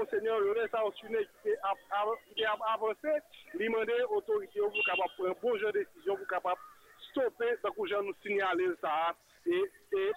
Monseigneur Rémy Saturné qui a avancé, il demande aux autorités pour capable prendre un bon jeu de décision pour capable stopper donc que nous signaler ça et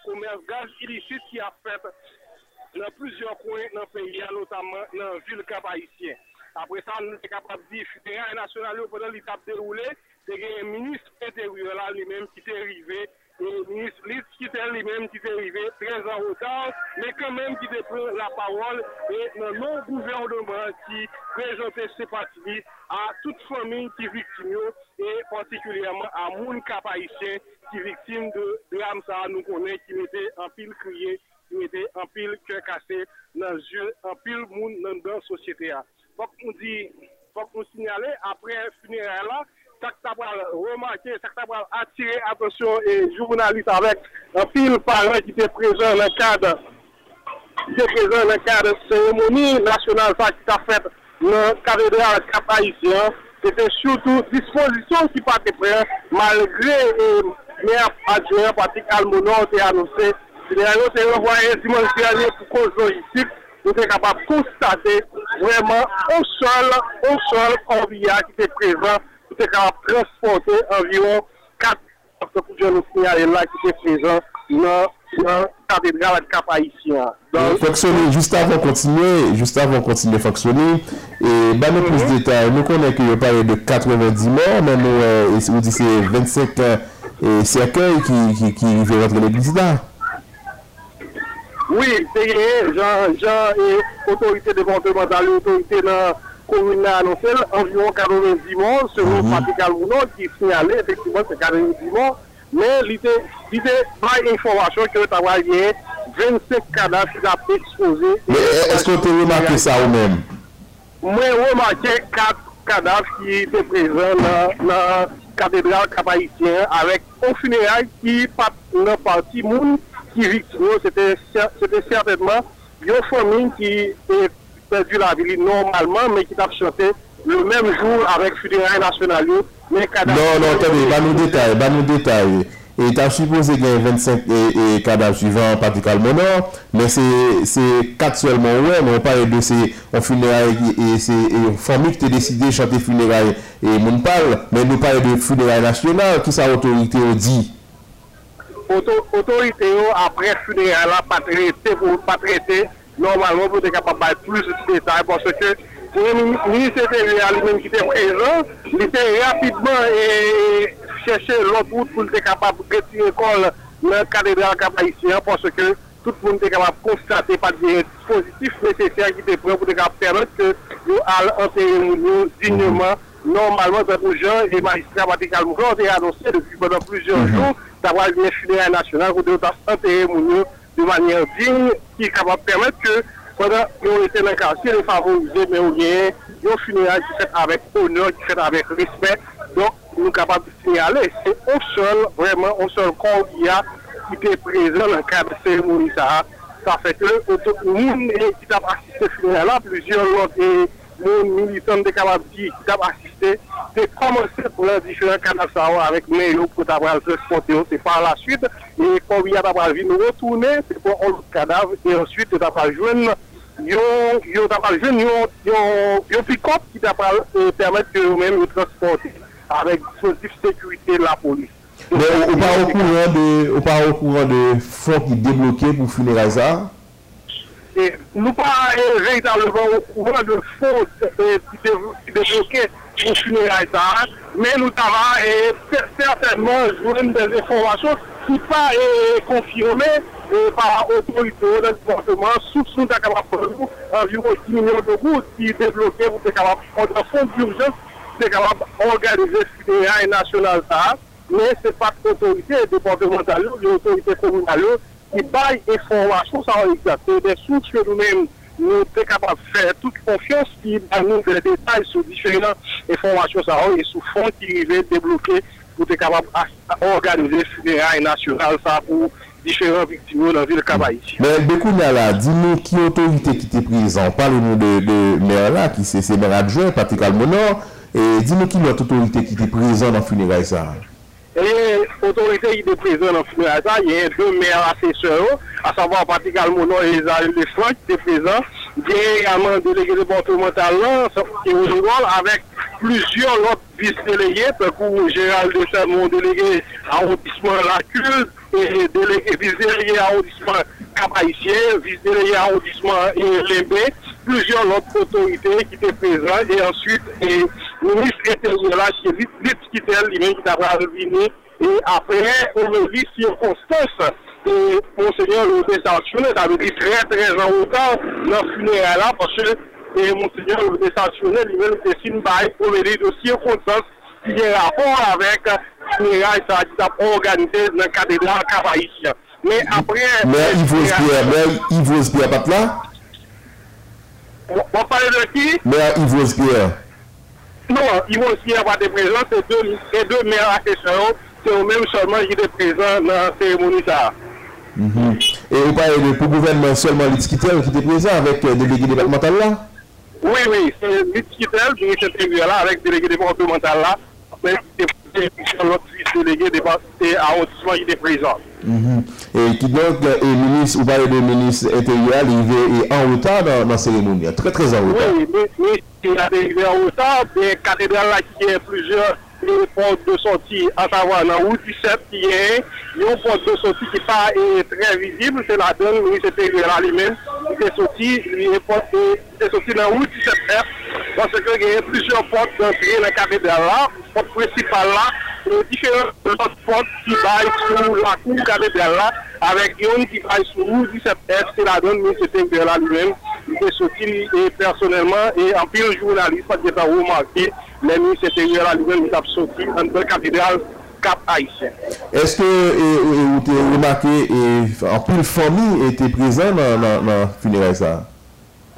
commerce gaz illicite qui a fait dans plusieurs coins dans le pays, notamment dans la ville Cap-Haïtien. Après ça, nous sommes capables de dire que le Fédéral National, pendant l'étape déroulée, c'est un ministre intérieur là lui-même qui est arrivé, et le ministre qui était lui-même qui est arrivé très en retard, mais quand même qui déploie la parole et dans nos gouvernements qui présentait ses partis à toute famille qui est victime et particulièrement à Moun Cap-Haïtien qui est victime de drame ça nous connaît qui mettait en pile crié, qui mettait en pile cœur cassé dans les yeux, en pile moun dans la société. Faut qu'on dit, faut qu'on signale après funérailles là. Ça remarqué, ça a attiré l'attention des journalistes avec un pile parent qui était présent dans le cadre de la cérémonie nationale qui a fait le cathédrale Cap-Haïtien. C'était surtout disposition qui partait près, malgré le maire adjoint Patrick Almonor qui a annoncé que les alliés se renvoyaient dimanche dernier pour cause logistique. Nous sommes capables de constater vraiment un seul conviat qui était présent. Nous avons transporté environ 4 personnes qui étaient présents dans la cathédrale de Cap-Haïtien. Fonctionner, juste avant de continuer à fonctionner, et bah, nous plus de détails, nous connaissons qu'il y a parlé de 90 morts, mais nous dit c'est 25 cercueils qui vont rentrer dans l'église là. Oui, c'est vrai, Jean et autorité départementale, autorité dans. Commune a annoncé environ 90 morts, selon Patrick Almonor qui signalait effectivement ces 90 morts, mais l'idée par information que nous avons eu 25 cadavres qui ont exposés. Mais est-ce que tu as remarqué ça ou même? Moi, j'ai remarqué 4 cadavres qui étaient présents dans la cathédrale Cap-Haïtien avec un funérail qui n'a pas parti monde qui victime. C'était certainement une famille qui est perdu la ville normalement, mais qui t'a chanté le même jour avec Fédéral National. Mais non, attendez, pas nous détailler. Et t'as supposé qu'il y a 25 cadavres suivants, particulièrement, mais c'est 4 seulement, ouais, mais on parle de ces funérailles et c'est une famille qui t'a décidé de chanter funérailles et mon parle, mais nous parlons de Fédéral National, qui sa autorité dit. Autorité, après funérailles, pas traité. Normalement, vous êtes capable de plus de détails parce que le ministre intérieur lui-même qui était présent, il était rapidement cherché l'autre route pour être capable de retirer l'école dans le cathédrale Cap-Haïtien parce que tout le monde était capable de constater par des dispositifs nécessaires qui étaient prêts pour permettre que nous allons enterrer dignement. Normalement, les gens et les magistrats Patrick Almonor ont annoncé depuis pendant plusieurs jours d'avoir une funérailles nationale pour enterrer nous de manière digne, qui est capable de permettre que, pendant qu'on était dans le quartier, les favorisés, mais on est un funérail qui fait avec honneur, qui fait avec respect. Donc, nous sommes capables de signaler. C'est vraiment un seul corps qui est présent dans le cadre de la cérémonie. Ça fait que nous, qui avons assisté au funérail là, plusieurs autres militants de Kababdi qui ont assisté, c'est commencé pour les différents canaux avec Néo pour avoir le transporté. C'est par la suite, et quand il y a d'abord vu nous retourner, c'est pour un autre cadavre, et ensuite, il y a d'abord jeune, il y a un pick-up qui permet que nous-mêmes nous transporter avec dispositif sécurité de la police. Mais on part au courant de fonds qui débloquaient pour Funéraza. Et nous pas véritablement au courant de fautes qui débloquaient pour funérailles, mais nous avons certainement joué des informations qui ne sont pas confirmées par l'autorité de département, soupçon d'un capable de environ 10 millions d'euros qui débloquaient pour des capables de fonds d'urgence, des capables d'organiser funérailles nationales, mais ce n'est pas l'autorité départementale, l'autorité communale. Qui baille information, ça va exacter des sources que nous-mêmes nous sommes capables de faire toute confiance qui nous des détails sur différentes informations, ça va et sous fond qui arrivent débloquer pour être capable d'organiser funérailles nationales pour différents victimes dans la ville de Cap-Haïtien. Mais Bekounala, dis-nous qui autorité qui était prise en parle-nous de maire là, qui c'est maire adjoint, Patrick Almonor, et dis-nous qui notre autorité qui était présent dans funérailles ça. Et autorité qui est présente en funérailles, il y a deux maires assesseurs, à savoir Patrick Almonor et Ariel Henry qui étaient présents, dernièrement délégué départemental et au Journal avec plusieurs autres vice-délégués, pour Gérald de Salmon, délégué à arrondissement Lacule, et vice-délégué à arrondissement Cap-Haïtien, vice-délégué à arrondissement Limbe, plusieurs autres autorités qui étaient présentes, et ensuite, le ministre intérieur là, qui est vite quitté, lui-même qui a revenu, et après, on le dit circonstance. Et Monseigneur Rémy Saturné, ça veut dire très en retard dans le funérail là, parce que Monseigneur Rémy Saturné lui-même dessine pour les dossiers circonstances qui ont rapport avec le funérail ça a été organisé dans le cadre de la Cap-Haïtien. Mais après. Mais Yves Pierre, pas là? On parle de qui? Mais Yves Pierre. Non, Yves Pierre va être présent, c'est deux maires à question, c'est eux-mêmes seulement qui étaient présents dans la cérémonie ça. Et vous parlez de gouvernement seulement l'Itskitel qui était présent avec le délégué départemental là? Oui, oui, c'est l'Itskitel qui est intérieur là avec le délégué départemental là. Mais c'est l'autre délégué départemental arrondissement qui était présent. Et qui donc, ministre, vous parlez de ministre intérieur, il est en retard dans la cérémonie, très en retard. Oui, mais il est en retard, des cathédrales là qui est plusieurs. Les portes de sortie, à savoir dans la route 17 qui est, il y a une porte de sortie qui n'est pas très visible, c'est la donne, oui, c'était là lui-même, il est sorti, dans la route 17F, parce qu'il y a plusieurs portes d'entrée dans la cathédrale là, porte principale là, et différentes portes qui baillent sur la cour cathédrale là, avec une qui baille sur la route 17F, c'est la donne, oui, c'était là lui-même, il est sorti et personnellement, et en pire journaliste, parce qu'il n'a pas remarqué. Les ministres intérieurs à l'Union nous a sorti dans la cathédrale Cap-Haïtien. Est-ce que vous avez remarqué en plus famille était présente dans le funérail ça?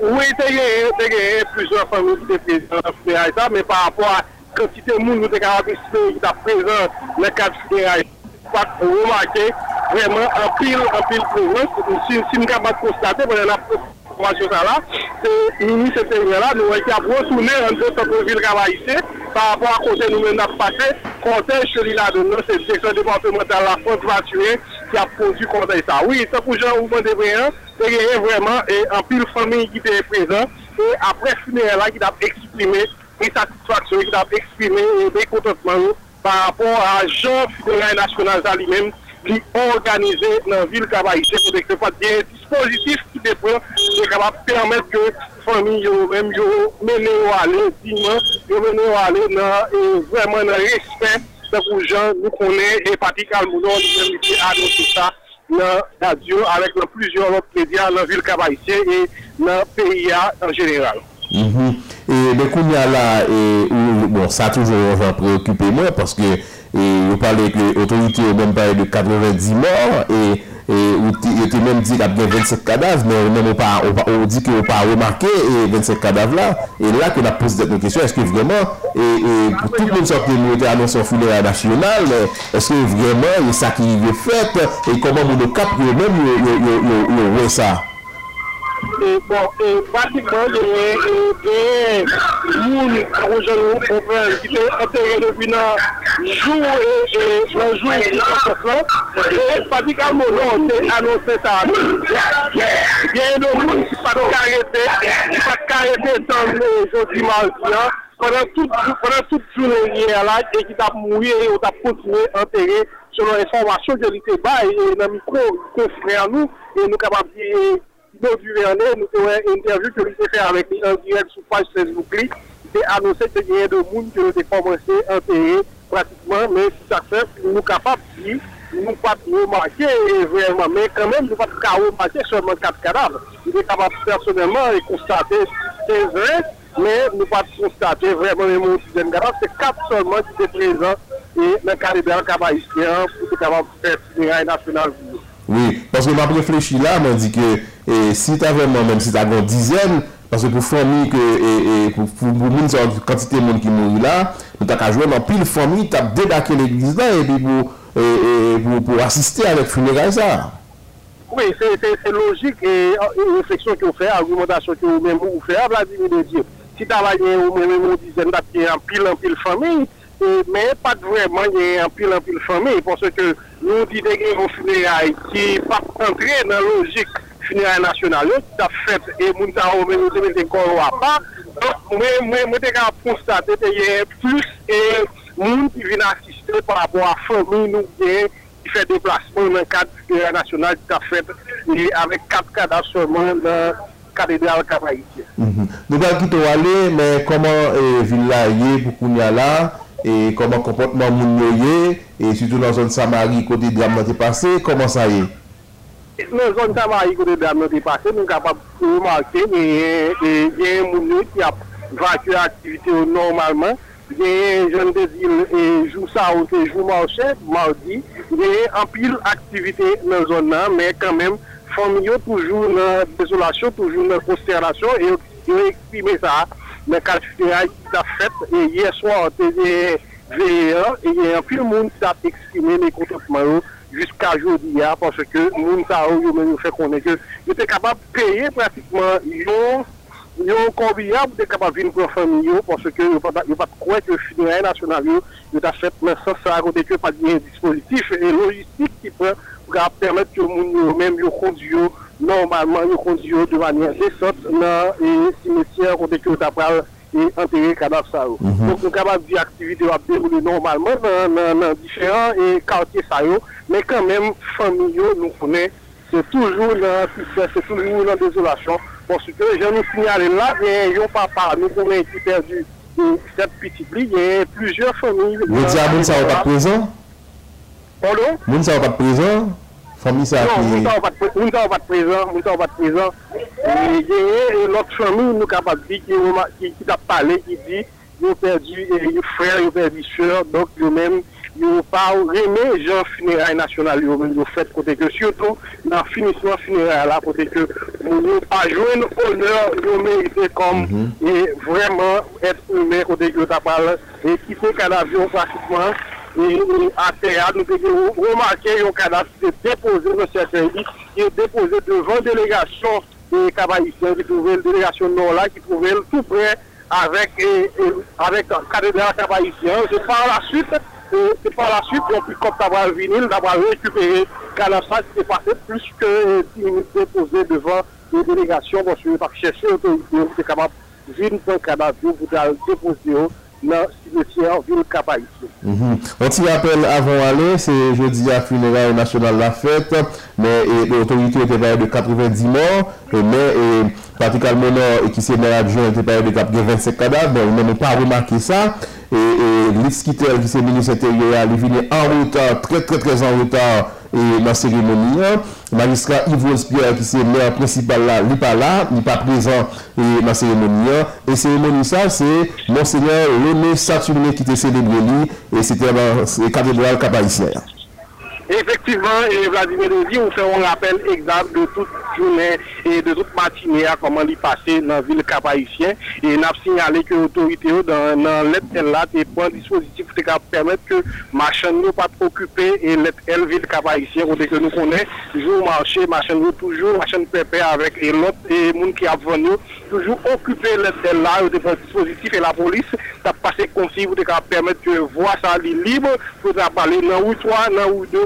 Oui, il y a plusieurs familles qui étaient présentes dans le funérail ça, mais par rapport à la quantité de monde qui était présent dans le cadre du funérail, vous pouvez remarquer vraiment en pile présence. Si je ne peux pas constater, c'est le ministre intérieur là, nous avons retourné en deux centres-villes Cap-Haïtien par rapport à côté nous-mêmes avons passé. Cortège celui-là de nous, c'est le directeur départemental la France va tuer qui a produit cortège ça. Oui, c'est pour Jean-Hébert Sénat, c'est vraiment en pile famille qui était présent et après funéraire là qui a exprimé insatisfaction, qui a exprimé décontentement par rapport à Jean Fédéral National lui-même qui organisé dans la ville Cap-Haïtien pour que ce soit bien dispositif qui dépend de permettre que les familles elles-mêmes mènent à aller dignement, mènent à aller vraiment dans le respect de pour les gens nous connaissons et Patrick Almonor nous même ici annoncer ça dans la radio avec plusieurs autres médias dans la ville Cap-Haïtien et dans le pays en général. Et donc il y a là bon ça toujours va préoccuper moi parce que vous parlez que les autorités ont même parlé de 90 morts et vous avez même dit qu'il y a 27 cadavres, mais même on dit qu'on n'a pas remarqué 27 cadavres là. Et là qu'on a posé cette question, est-ce que vraiment, pour tout le monde sorti de l'annonce en funéraire nationale, est-ce que vraiment il y a ça qui est fait et comment mon cap même voit ça? Bon, pratiquement, des gens qui étaient enterrés depuis un jour et un pratiquement, on a annoncé ça. Il y a des gens qui ne sont pas arrêtés dans les jours du mardi, pendant toute journée là, et qui ont mouru et qui ont continué à enterrer selon les informations que nous avons et dans le micro-confrère nous, et nous capables de. Claude Joseph, nous avons une interview que nous avons fait avec lui en direct sur page Facebook. Il a annoncé que il y a des gens qui ont commencé à enterrer pratiquement, mais ça fait nous sommes capables de nous pas remarquer vraiment. Mais quand même, nous ne pouvons pas remarquer seulement 4 cadavres. Nous sommes capables personnellement de constater, c'est vrai, mais nous ne pouvons pas constater vraiment les mots de cadavres. C'est 4 seulement qui étaient présents et dans le Caribéen Cap-Haïtien pour être capable de faire une funérailles nationale. Oui, parce que m'a réfléchi là, m'a dit que si tu as vraiment, même si tu as une dizaine, parce que pour famille que pour une quantité de monde qui mourent là, tu as joué dans pile famille, tu as débarqué l'église là et puis pour assister avec funérailles ça. Oui, c'est logique et une réflexion qu'on fait, argumentation qu'on même fait, Vladimir Désir. Si tu as même une dizaine, tu as en pile famille. Mais pas vraiment, il y a en pile famille, parce que nous disons qu'il y a un funérail qui n'est pas entré dans la logique funérailles nationales, tu as fait et nous avons mis des corps à part. Donc, moi, je constate qu'il y a plus de monde qui vient assister par rapport à la famille qui fait des déplacements dans le cadre du funérailles nationales qui as fait avec 4 cadavres seulement dans le cadre de la Cap-Haïtien. Nous allons quitter aller, mais comment Villayer pour Kounia là? Et comment comportement mounioyé, et surtout dans la zone Samari, côté de l'âme passé, comment ça y est? Dans la zone Samari, côté de l'âme passé, nous sommes capables de remarquer qu'il y a un mounio qui a vaincu l'activité normalement, il y a un jeune désir, jour ça, jour mardi, il y a un pile d'activité dans la zone, mais quand même, famille toujours dans la désolation, toujours dans la considération, et ils ont exprimé ça. Mais quand tu as fait, et hier soir, tu es veillant, et il y a plus de monde qui a exprimé les comportements jusqu'à aujourd'hui, parce que le monde a fait qu'on est que j'étais capable de payer pratiquement un combien pour capable de venir pour la famille, parce que je ne peux pas croire que le funérail national, je fait dans ce sens à côté que pas de dispositif et logistique qui peut permettre que le monde même conduise. Normalement, nous conduisons de manière décente dans les cimetières où nous avons enterré les cadavres. Donc, nous sommes capables de dire l'activité va dérouler normalement dans différents quartiers. Mais quand même, famille, nous connaissons, c'est toujours dans la désolation. Parce que je nous signale là, il y a un papa, nous connaissons qui a perdu cette petite ligne, il y a plusieurs familles. Vous dites à nous, ça va pas présent? Pardon? Nous, ça va pas présent? Non, nous n'avons pas de présent, nous n'avons pas de présent. Et notre famille, nous sommes capables de dire qu'il a parlé, il dit, il a perdu frère, il a perdu soeur, donc nous-mêmes, nous n'avons pas aimé les gens funérailles nationales, nous avons fait côté que surtout dans le finissement funéraire, là, côté que nous n'avons pas joué un honneur, nous méritons comme vraiment être humain, côté que nous avons parlé, et quitter le cadavre pratiquement. Et à terre, nous avons remarqué un cadavre qui est déposé dans ce cercueil, qui est déposé devant la délégation des Cap-Haïtiens, qui trouvait la délégation Nord-là, qui trouvait tout près avec le cadre de la Cap-Haïtien. C'est par la suite, on peut d'avoir vinyle, d'avoir récupéré le cadavre qui s'est passé plus que 10 minutes déposé devant les délégations, parce que par chercher l'autorité, on est capable de venir dans le cadavre pour le déposer. Dans le cimetière ville Cap-Haïtien. On s'y rappelle avant aller, c'est jeudi à funérailles nationales la fête, mais l'autorité était parlée de 90 morts, mais Patrick Almonor qui s'est maire adjoint était parlé de 25 cadavres, mais on n'a pas remarqué ça. Et l'ex-quitter qui s'est ministre intérieur, il venait en retard, très en retard dans la cérémonie. Magistrat Yves Pierre qui s'est maire principal là, il n'est pas là, il n'est pas présent dans la cérémonie. Et cérémonie ça, c'est Monseigneur Rémy Saturné qui était célébré lui, et c'était la cathédrale Cap-Haïtienne. Effectivement, Vladimir Nodi, on fait un rappel exact de toute journée et de toute matinée à comment il passait dans la ville Cap-Haïtienne. Et on a signalé que l'autorité dans l'aide-là est un dispositif qui permet que les marchands ne soient pas occupés et l'aide-elle ville Cap-Haïtienne, côté que nous connaissons, toujours marché, marchands toujours, marchands pépé avec l'autre et les gens qui avant nous, toujours occupé l'aide-là, le dispositif et la police, ça passe consigne qui permet que voix ça libre pour parler dans Rue 3, dans Rue 2,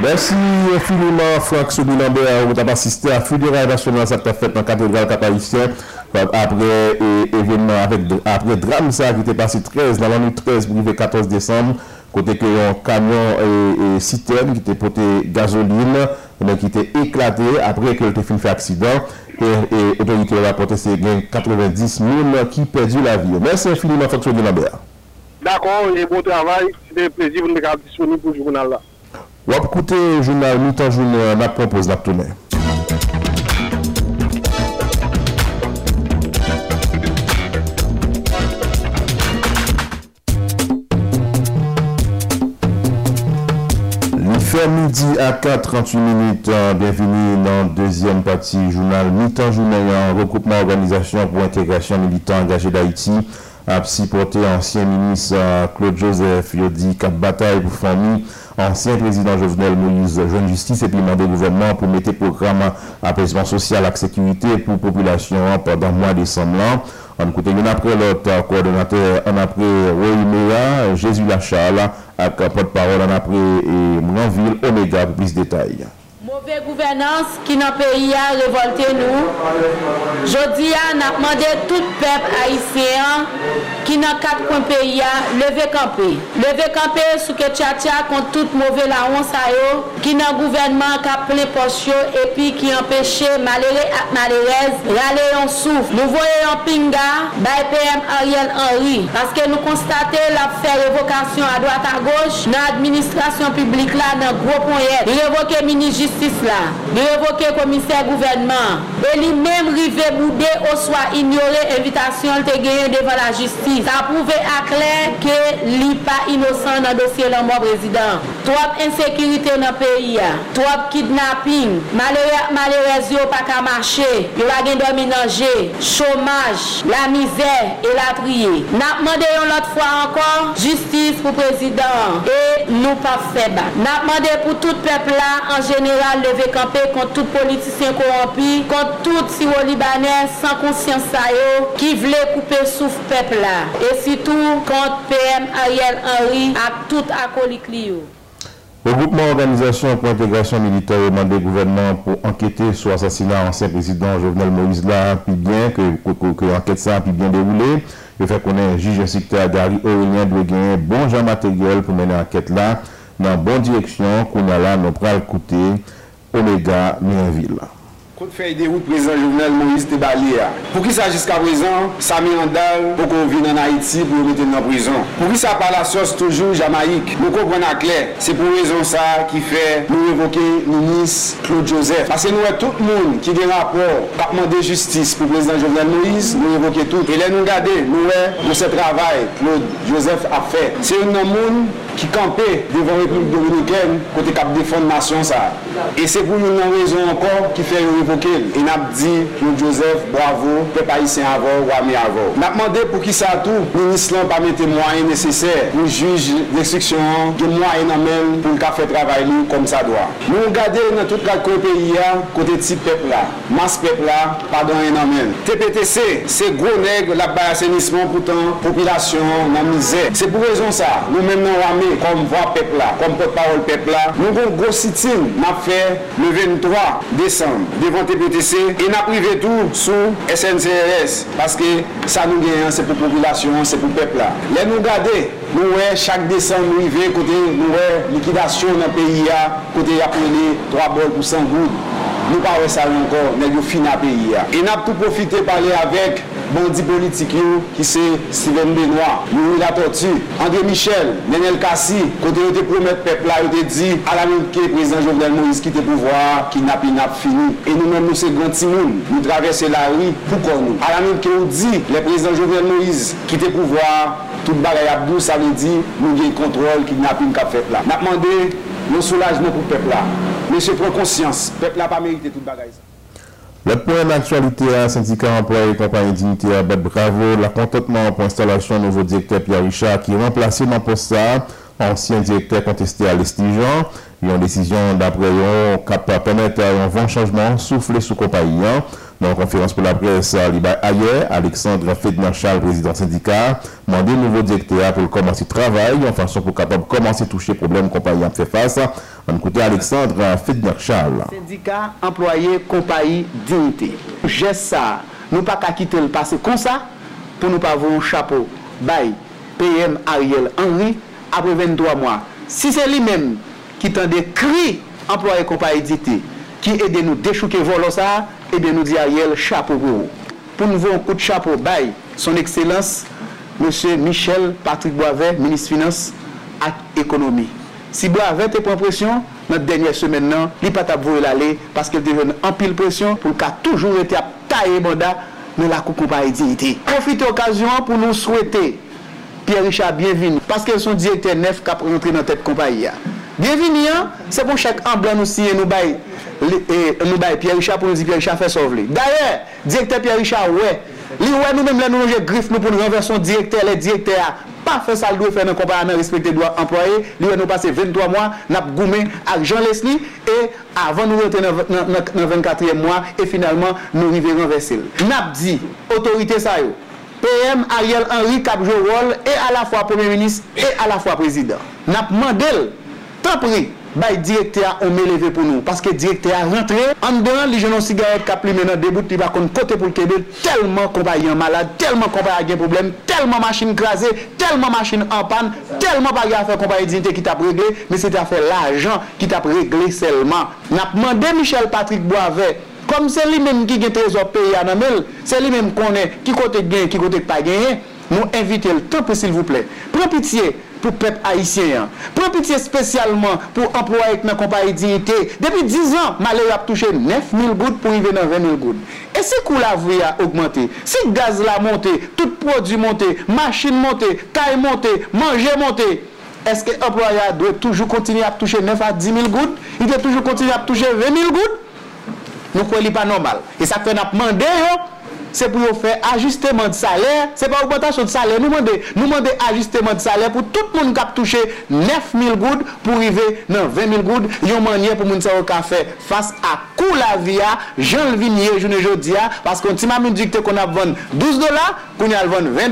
merci infiniment Franck Soubillambert, vous avez assisté à Funérailles nationales qui a fait dans la cathédrale Cap-Haïtien après événement après drame ça qui était passé 13 dans l'année 13 pour le 14 décembre côté que un camion et citerne qui était porté gasoline qui était éclaté après que le film fait accident et donc il a rapporté c'est 90 000 qui perdu la vie. Merci infiniment Franck Soubillambert. D'accord, et bon travail, c'est un plaisir de me garder disponible pour le journal là. Ou à écouter le journal, nous t'en journal, on propose l'abdomen. Midi à 4h38, bienvenue dans la deuxième partie du journal mi-temps journal, un regroupement organisation pour intégration militant engagé d'Haïti a supporté ancien ministre Claude Joseph, il dit cap bataille pour famille, ancien président Jovenel Moïse, jeune justice et puis mandé au gouvernement pour mettre programme apaisement social et sécurité pour la population pendant le mois de décembre. En écoutant l'un après l'autre, coordonnateur en après Roy Meya, Jésus Lachal, à porte-parole en après Manville Omega pour plus de détails. Mauvaise gouvernance qui dans le pays a révolté nous. Jodi a demandé tout peuple haïtien qui dans quatre coins pays a lever camper. Lever camper sous que tchatcha contre toute mauvaise la honte qui dans gouvernement qui a plein poche et puis qui empêchait malheureux et malheureuse râler en souffle. Nous voyons en pinga by PM Ariel Henry parce que nous constatons la faire révocation à droite à gauche dans l'administration publique là dans gros points. Révoquer ministre justice là, de révoquer commissaire gouvernement, et lui-même rivé boudé ou soit ignorer invitation te gagné devant la justice. Ça prouve à clair que lui pas innocent dans le dossier de mon président. Trop insécurité dans le pays, trop kidnapping, malheureuse yo pas qu'à marcher, yo pas gain dormi manger, chômage, la misère et la trier. N'a demandé une autre fois encore justice pour président et nous pas fait battre. N'a demandé pour tout peuple là en général lever camper contre tout politicien corrompu, contre tout Siro-Libanais sans conscience qui voulait couper souffle peuple là. Et surtout contre PM Ariel Henry à tout acolyte Clio. Le groupement Organisation pour l'intégration militaire a demandé au gouvernement pour enquêter sur l'assassinat ancien président Jovenel Moïse là, puis bien que l'enquête ça puis bien déroulée. Le fait qu'on ait juge instructeur Dari Aurélien doit gagner bon genre matériel pour mener l'enquête là. Dans la bonne direction, qu'on a là, nous prenons le côté Omega Mienville. Coup de feuille de route, président Jovenel Moïse te balia. Pour qui ça jusqu'à présent, ça met en dalle pour qu'on vienne en Haïti pour nous mettre en prison. Pour qui ça par la sauce toujours Jamaïque. Nous comprenons clair. C'est pour raison ça qui fait nous évoquer le ministre Claude Joseph. Parce que nous tout le monde qui a des rapports, qui a demandé justice pour le président Jovenel Moïse, nous évoquer tout. Et là nous regardons, nous ce travail Claude Joseph a fait. C'est un monde qui campait devant la République dominicaine côté cap défendre nation ça. Et c'est pour une raison encore qui fait et n'a dit Claude Joseph, bravo, peuple haïtien avant, Wami avant. N'a demandé pour qui ça tout, le ministre n'a pas mis les moyens nécessaires pour juge d'instruction, des moyens même pour le faire travail comme ça doit. Nous regardons dans tout le pays, côté petit peuple là, masse peuple là, pardon, énormément. TPTC, c'est gros nègre, la bas assainissement pourtant, population, la misère. C'est pour raison ça, nous-mêmes nous ramé comme voix peuple là, comme porte-parole peuple là. Nous avons gros sitting, n'a fait le 23 décembre. TPTC et n'a privé tout sous SNCRS parce que ça nous gagne, c'est pour la population, c'est pour le peuple là. Les nous garder, nous voyons chaque décembre nous arrivons, côté nous voyons liquidation dans le pays, côté il y a pris 3 bols pour 100 gouttes. Nous ne parlons pas ça encore, mais nous finissons le pays. Et nous avons tout profité de parler avec bandits politiques qui sont Steven Benoit, Louis la Tortue, André Michel, Nenel Cassi, côté où te promettre peuple là, où te dit à la minute que le président Jovenel Moïse quitte le pouvoir, qui n'a pas fini. Et nous-mêmes, nous sommes grands timoun, nous traversons la rue pour qu'on nous. À la minute que nous dit le président Jovenel Moïse quitte le pouvoir, tout le bagaille à bout, ça veut dire nous avons contrôle, kidnapping qu'a fait là. Nous avons demandé le soulagement pour le peuple là. Monsieur, prends conscience, le peuple n'a pas mérité tout le bagage. Le point d'actualité à syndicat emploi et compagnie dignité à Bête Bravo, la contentement pour installation nouveau directeur Pierre Richard qui est remplacé dans le poste ancien directeur contesté à l'Estigeant. Une décision d'après eux qui permettre un vent changement soufflé sous compagnie. Dans la conférence pour la presse, ailleurs, Alexandre Fedner-Charles, président syndicat, demandé au nouveau directeur pour commencer le travail, en façon pour capable commencer à toucher problème compagnie à faire face. On écoute Alexandre Fedner-Charles. Syndicat, employé, compagnie, dignité. J'ai ça. Nous pas qu'à quitter le passé comme ça, pour nous pas avoir un chapeau. Bye, PM Ariel Henry, après 23 mois. Si c'est lui-même qui tend des cris, employé, compagnie, dignité, qui aide nous déchouquer volant ça, et bien nous dit Ariel, chapeau pour vous. Pour nous voir un coup de chapeau, bye, son excellence, monsieur Michel Patrick Boisvert, ministre Finance et Économie. Si Boisvert est en pression, notre dernière semaine, il n'est pas taboué l'aller parce qu'il devient en pile pression pour qu'il a toujours été à tailler mandat dans la coupe compagnie dignité. Profitez l'occasion pour nous souhaiter Pierre Richard bienvenue parce qu'ils sont directeurs neuf qui a rentré dans tête compagnie. Bienvenue, c'est pour chaque emblème aussi et nous baille. Nous bail Pierre Richard pour nous dire Pierre Richard fait sauver. D'ailleurs, directeur Pierre Richard, ouais. Lui, ouais, nous-mêmes, là, nous avons griffe nous pour nous renverser son directeur, les directeurs. Pas faire ça, le doit faire dans le compagnie, respecter le droit employé. Lui, nous passé 23 mois, nous avons goumé avec Jean Leslie, et avant nous rentrer dans le 24e mois, et finalement, nous arrivons renverser. Nous avons dit, autorité, ça, PM Ariel Henry, cap joué rôle, et à la fois Premier ministre, et à la fois Président. Nous avons demandé, tant pis. le directeur on met levé pour nous. Parce que le directeur a rentré, en dedans, les jeunes cigarettes qui ont maintenant des bouts, ils vont côté pour le Québec, tellement qu'on va y en malade, tellement qu'on va y avoir des problèmes, tellement machine crasée, tellement machine en panne, tellement pas à faire qu'on va y dignité qui t'a réglé, mais c'est à faire l'argent qui t'a réglé seulement. N'a demandé Michel Patrick Boisvert. Comme c'est lui-même qui a trésor pays à Namel, c'est lui-même qu'on est, qui côté gagne, qui côté pas gagné, nous invitons le temps, s'il vous plaît. Prends pitié pour le peuple haïtien. Prends pitié spécialement pour l'emploi dans la compagnie dignité. Depuis 10 ans, malheur a touché 9 000 gouttes pour y venir dans 20 000 gouttes. Et si le coût de la vie a augmenté, si le gaz a monté, tout produit monté, machine montée, taille montée, manger monté, est-ce que l'employeur doit toujours continuer à toucher 9 à 10 000 gouttes? Il doit toujours continuer à toucher 20 000 gouttes? Nous ne sommes pas normal. Et ça fait nous demander, c'est pour faire ajustement de salaire. Ce n'est pas augmentation de salaire. Nous demandons ajustement de salaire pour tout le monde qui a touché 9 000 gouttes pour arriver dans 20 000 gouttes. Il y a une manière pour nous faire face à coût la vie. Jean le vignier, je ne dis pas, parce qu'on t'a même dit qu'on a vendu $12, qu'on a vendu $20.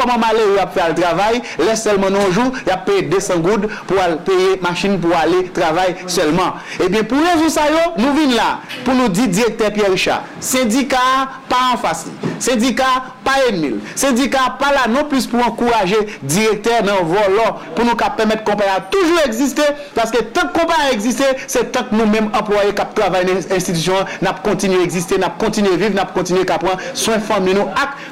Comment malheureux a fait le travail? Laisse seulement nos jours, il a payé 200 gouttes pour payer machine pour aller travailler seulement. Et bien pour résoudre ça, nous venons là pour nous dire directeur Pierre Richard. Syndicat, pas en face. Syndicat, pas Emile. Syndicat, pas là non plus pour encourager directeur dans le volant, pour nous permettre que la compagnie a toujours existé, parce que tant que la compagnie a existé, c'est tant que nous-mêmes employés qui travaillons dans l'institution, nous continuons à exister, nous continuons à vivre, nous continuons à prendre soin de la famille.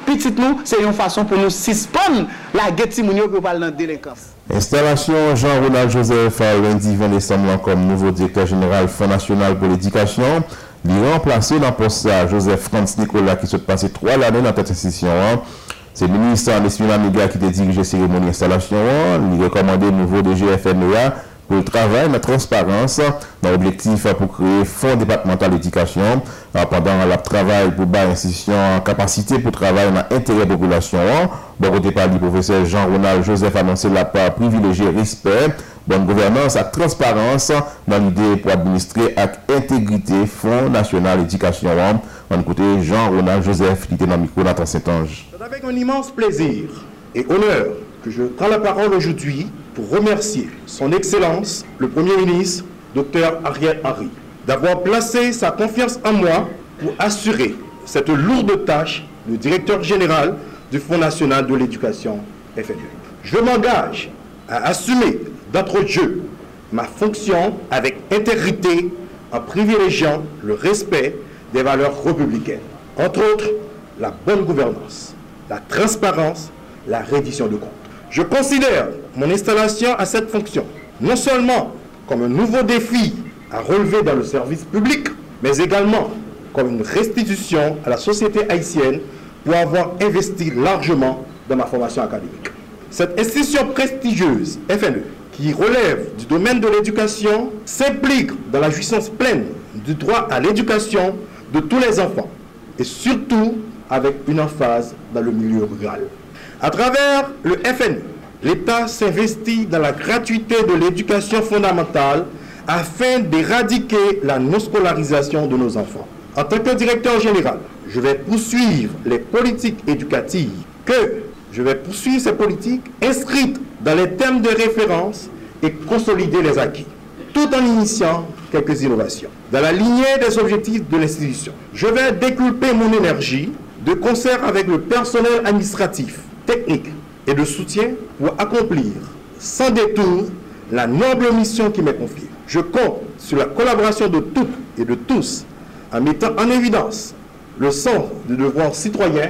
Petite nous, c'est une façon pour nous suspendre la guette pour parler de la délinquance. Installation Jean-Ronald Joseph lundi 20 décembre comme nouveau directeur général Fonds national pour l'éducation. Il est remplacé dans le poste à Joseph Frantz Nicolas qui se passait 3 années dans cette institution. C'est le ministre Esnamiga qui a dirigé la cérémonie d'installation. Il recommandait le nouveau DGFMEA pour le travail, la transparence, dans l'objectif pour créer un fonds départemental d'éducation pendant le travail pour bas institution en capacité pour travailler dans l'intérêt de la population. Bon, au départ du professeur Jean-Ronald Joseph annoncé la part privilégiée respect, bonne gouvernance et transparence dans l'idée pour administrer avec intégrité Fonds national éducation. On écoute Jean-Ronald Joseph qui était dans le micro Nathan Saint-Ange. C'est avec un immense plaisir et honneur que je prends la parole aujourd'hui pour remercier son Excellence, le Premier ministre, Dr Ariel Henry, d'avoir placé sa confiance en moi pour assurer cette lourde tâche de directeur général du Fonds national de l'éducation FNE. Je m'engage à assumer d'entre jeux ma fonction avec intégrité en privilégiant le respect des valeurs républicaines, entre autres la bonne gouvernance, la transparence, la reddition de comptes. Je considère mon installation à cette fonction non seulement comme un nouveau défi à relever dans le service public, mais également comme une restitution à la société haïtienne pour avoir investi largement dans ma formation académique. Cette institution prestigieuse, FNE, qui relève du domaine de l'éducation, s'implique dans la jouissance pleine du droit à l'éducation de tous les enfants, et surtout avec une emphase dans le milieu rural. À travers le FNE, l'État s'investit dans la gratuité de l'éducation fondamentale afin d'éradiquer la non-scolarisation de nos enfants. En tant que directeur général, je vais poursuivre les politiques éducatives inscrites dans les thèmes de référence et consolider les acquis, tout en initiant quelques innovations. Dans la lignée des objectifs de l'institution, je vais déculper mon énergie de concert avec le personnel administratif, technique et de soutien pour accomplir sans détour la noble mission qui m'est confiée. Je compte sur la collaboration de toutes et de tous en mettant en évidence le sens du devoir citoyen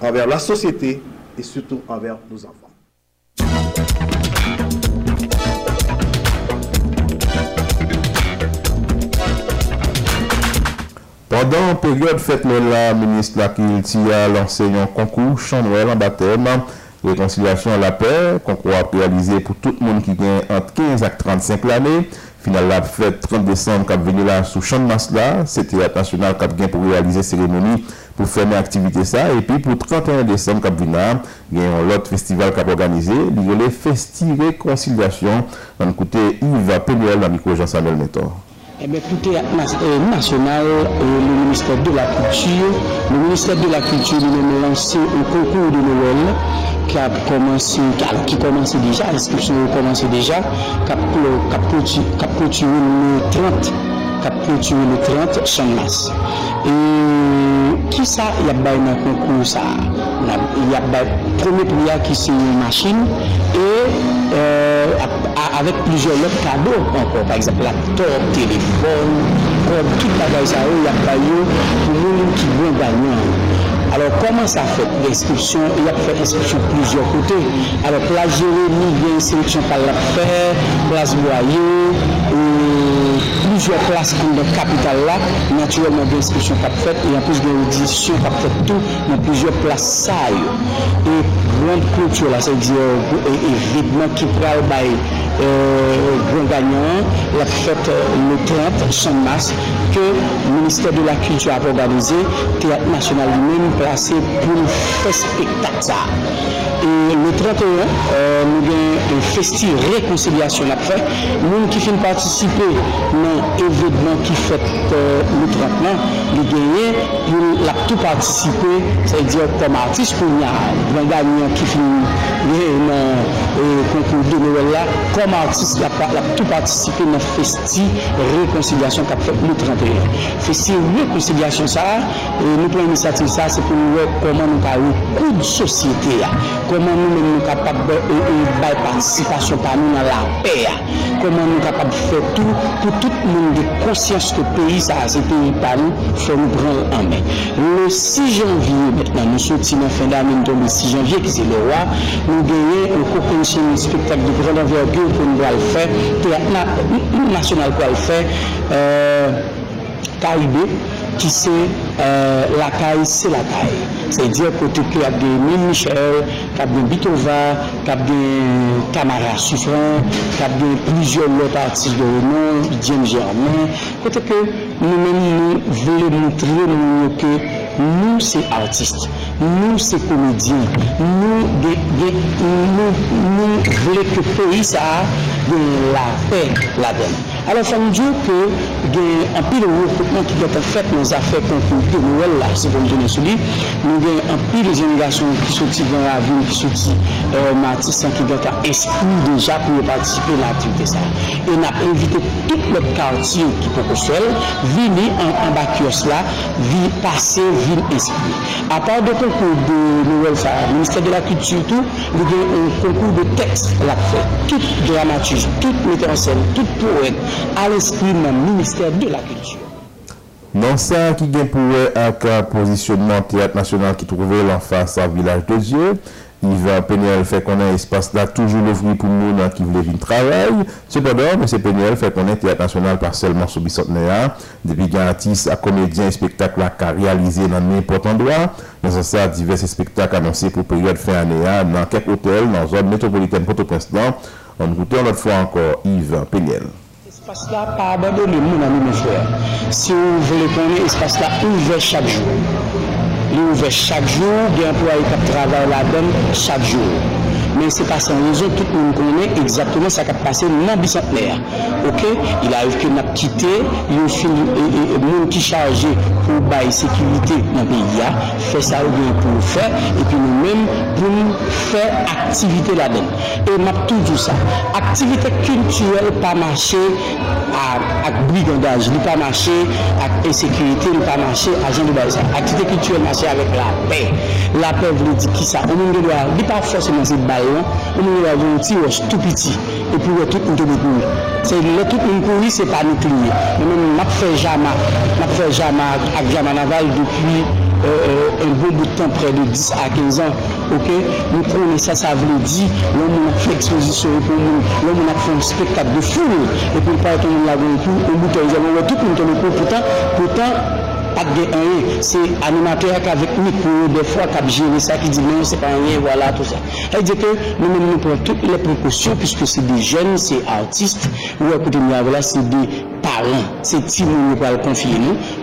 envers la société et surtout envers nos enfants. Pendant la période fête la ministre Laquilti a lancé un concours Chant Noël en baptême, réconciliation à la paix, concours réalisé pour tout le monde qui gagne entre 15 et 35 l'année. Final la fête 30 décembre qui a venu là sous Champ de Masla, c'était la nationale qui a gagné pour réaliser cérémonie pour fermer l'activité ça. Et puis pour 31 décembre qui a venu là, il y a l'autre festival qui a organisé, il y a les Festi Réconciliation, dans le côté Yves Péniel dans le micro Jean-Claude Delmeton. Eh bien, tout est national, le ministère de la Culture. Le ministère de la Culture nous a lancé un concours de Noël qui a commencé déjà, l'inscription a commencé déjà, qui a clôturé le 30 sans masse. Et qui ça, il y a un concours, ça. Il y a un premier prix qui c'est une machine et avec plusieurs autres cadeaux encore, par exemple la torte, téléphone, comme toute la gaille, il y a pas eu pour nous qui vont gagner. Alors, comment ça fait l'inscription? Il y a fait l'inscription de plusieurs côtés. Alors, place Jérémy, il y a une sélection par la faire, place Boyer, plusieurs places dans la capitale là, naturellement, il y a une inscription qui a fait, et en plus, il y a une audition qui a fait tout, dans plusieurs places. Et grande culture là, c'est-à-dire, évidemment, qui prend grand gagnant, la fête le 30 sans masse que le ministère de la Culture a organisé, Théâtre National lui-même placé pour le spectacle. Et le 31, nous avons un festival réconciliation à faire. Nous qui finissons participer à l'événement qui fait le 30 ans, nous avons gagné pour tout participer, c'est-à-dire comme artiste pour nous, gagnant qui finit dans le concours de Noël là, comme artiste, la tout participer dans Festi Réconciliation qu'a fait le 31. Festi Réconciliation, ça, nous prenons l'initiative, ça, c'est pour nous voir comment nous parlons coup de société, comment nous sommes capables de participation par nous dans la paix, comment nous sommes capables de faire tout pour tout le monde de conscience que le pays, ça, c'est pays par nous, il faut nous prendre en main. Le 6 janvier, maintenant, nous sortons en fin d'année, le 6 janvier, qui c'est le roi, nous gagnons un concours de spectacle de grande envergure pour nous le faire, Théâtre National pour le faire, Caribé, qui c'est la caille, c'est la caille. C'est-à-dire côté qu'il y a des Michel, qu'il y a des Bitova, qu'il y a des Camara Souffrant, qu'il y a des plusieurs autres artistes de renom, James Germain. Côté que nous-mêmes, nous voulons montrer que nous, c'est artistes, nous, c'est comédiens, nous voulons que le pays a de la paix là-dedans. Alors, ça nous dit que un pile de recrutement qui doit être fait dans les affaires concours de Noël, là, c'est comme je l'ai souligné. Nous avons un pile de générations qui sortent dans la ville, qui sortent Matisse, qui doit être exclu déjà pour participer à l'activité. Et on a invité tout le quartier qui peut être seul, venir en bacchus là, venir passer, venir inscrire. À part de concours de Noël, le ministère de la Culture, tout, nous avons un concours de texte là, toute dramaturge, toute metteur en scène, toute poète, à l'esprit du ministère de la Culture. Donc ça qui vient pour avec un positionnement Théâtre National qui trouvait en face à Village de Dieu. Yves Péniel fait qu'on a un espace là, toujours l'ouvrir pour nous qui voulons venir travailler. Cependant, M. Péniel fait qu'on est Théâtre National pas seulement sous bicentenaire, depuis qu'il y a un artiste, un comédien, un spectacle à réaliser dans n'importe endroit. Dans ça, divers spectacles annoncés pour période fin année, dans quelques hôtels, dans la zone métropolitaine Port-au-Prince. On écoute notre fois encore Yves Péniel. Espace là, pas abandonné, mon ami, mes frères. Si vous voulez qu'on ait espace là ouvert chaque jour. L'ouvert chaque jour, des employés qui travaillent là-dedans chaque jour. Mais c'est pas sans raison, tout le monde connaît exactement ce qui a passé dans le bicentenaire. Ok? Il arrive que nous avons quitté, il y a un monde qui est chargé pour la sécurité dans le pays, fait ça ou bien pour le faire, et puis nous-mêmes pour nous faire activité là-dedans. Et nous avons tout ça. Activité culturelle, pas marché avec brigandage, nous pas marché avec insécurité, nous pas marché avec agent de base. Activité culturelle, marché avec la paix. La paix veut dire qui ça? Au monde de l'Ouest, il n'y a pas forcément cette balle. Nous avons un petit tout petit et puis tout le monde courir. C'est le tout le monde c'est pas nous crier. Nous n'avons fait jamais avec Jamanaval depuis un bon bout de temps, près de 10 à 15 ans. Ok, nous prenons ça, ça veut dire, l'homme a fait exposition pour nous, l'homme a fait un spectacle de foule, et puis pas tout le monde l'a vu, au bout de temps, ils ont tout le monde le pourtant. C'est animateur qui avec micro, des fois qui a géré ça, qui dit non, c'est pas rien, voilà, tout ça. C'est-à-dire que nous-mêmes, nous prenons toutes les précautions, puisque c'est des jeunes, c'est artistes, ou écoutez, voilà, c'est des parents, c'est si nous pas le confier,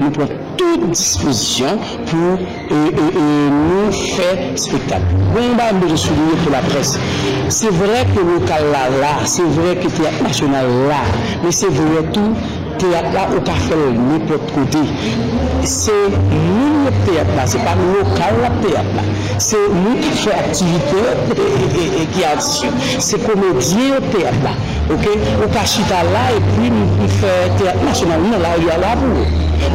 nous prenons toute disposition pour nous faire spectacle. Bon, bah, je souligne pour la presse. C'est vrai que le local là, c'est vrai que le Théâtre National là, mais c'est vrai tout. théâtre là, ou pas faire n'importe côté. C'est nous le théâtre là, c'est pas nous local le théâtre là. C'est nous qui faisons activité et qui action. C'est comédien au théâtre là. Ok? Ou pas chita là et puis nous faisons théâtre national. Non, là, il y a là pour nous.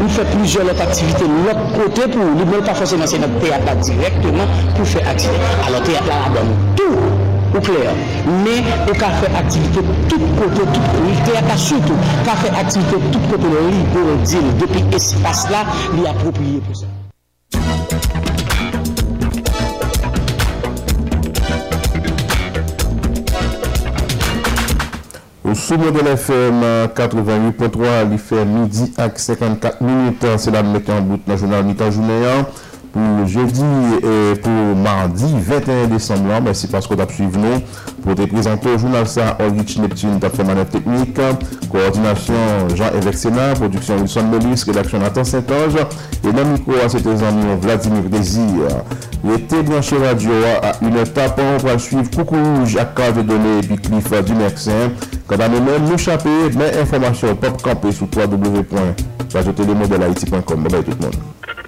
On fait plusieurs autres activités de l'autre côté pour nous. Nous ne pouvons pas forcément passer dans notre théâtre directement pour faire activité. Alors, le théâtre là donne tout au clair. Mais on peut faire activité de tous côtés, le théâtre surtout, on peut faire activité de tous côtés, le libre, depuis l'espace là, il est approprié pour ça. Sous modèle FM 88.3, il fait midi à 54 minutes. C'est là de mettre en bout dans le journal mi-temps journée pour le jeudi et pour mardi 21 décembre. Merci parce qu'on a suivi nous pour te présenter au journal ça. Orgitch Neptune, t'as fait manœuvre technique, coordination Jean-Hébert Sénat, production Wilson Molise, rédaction Nathan Saint-Ange. Et dans le micro, c'était les amis Vladimir Désir. Il était branché radio à une étape. On va suivre Coucou Rouge à Cave de données et puis Cliff du Mercin. Quand on même nous chapé, mais information pop campé sur www.radiotelemodelahaiti.com. Bye bye tout le monde.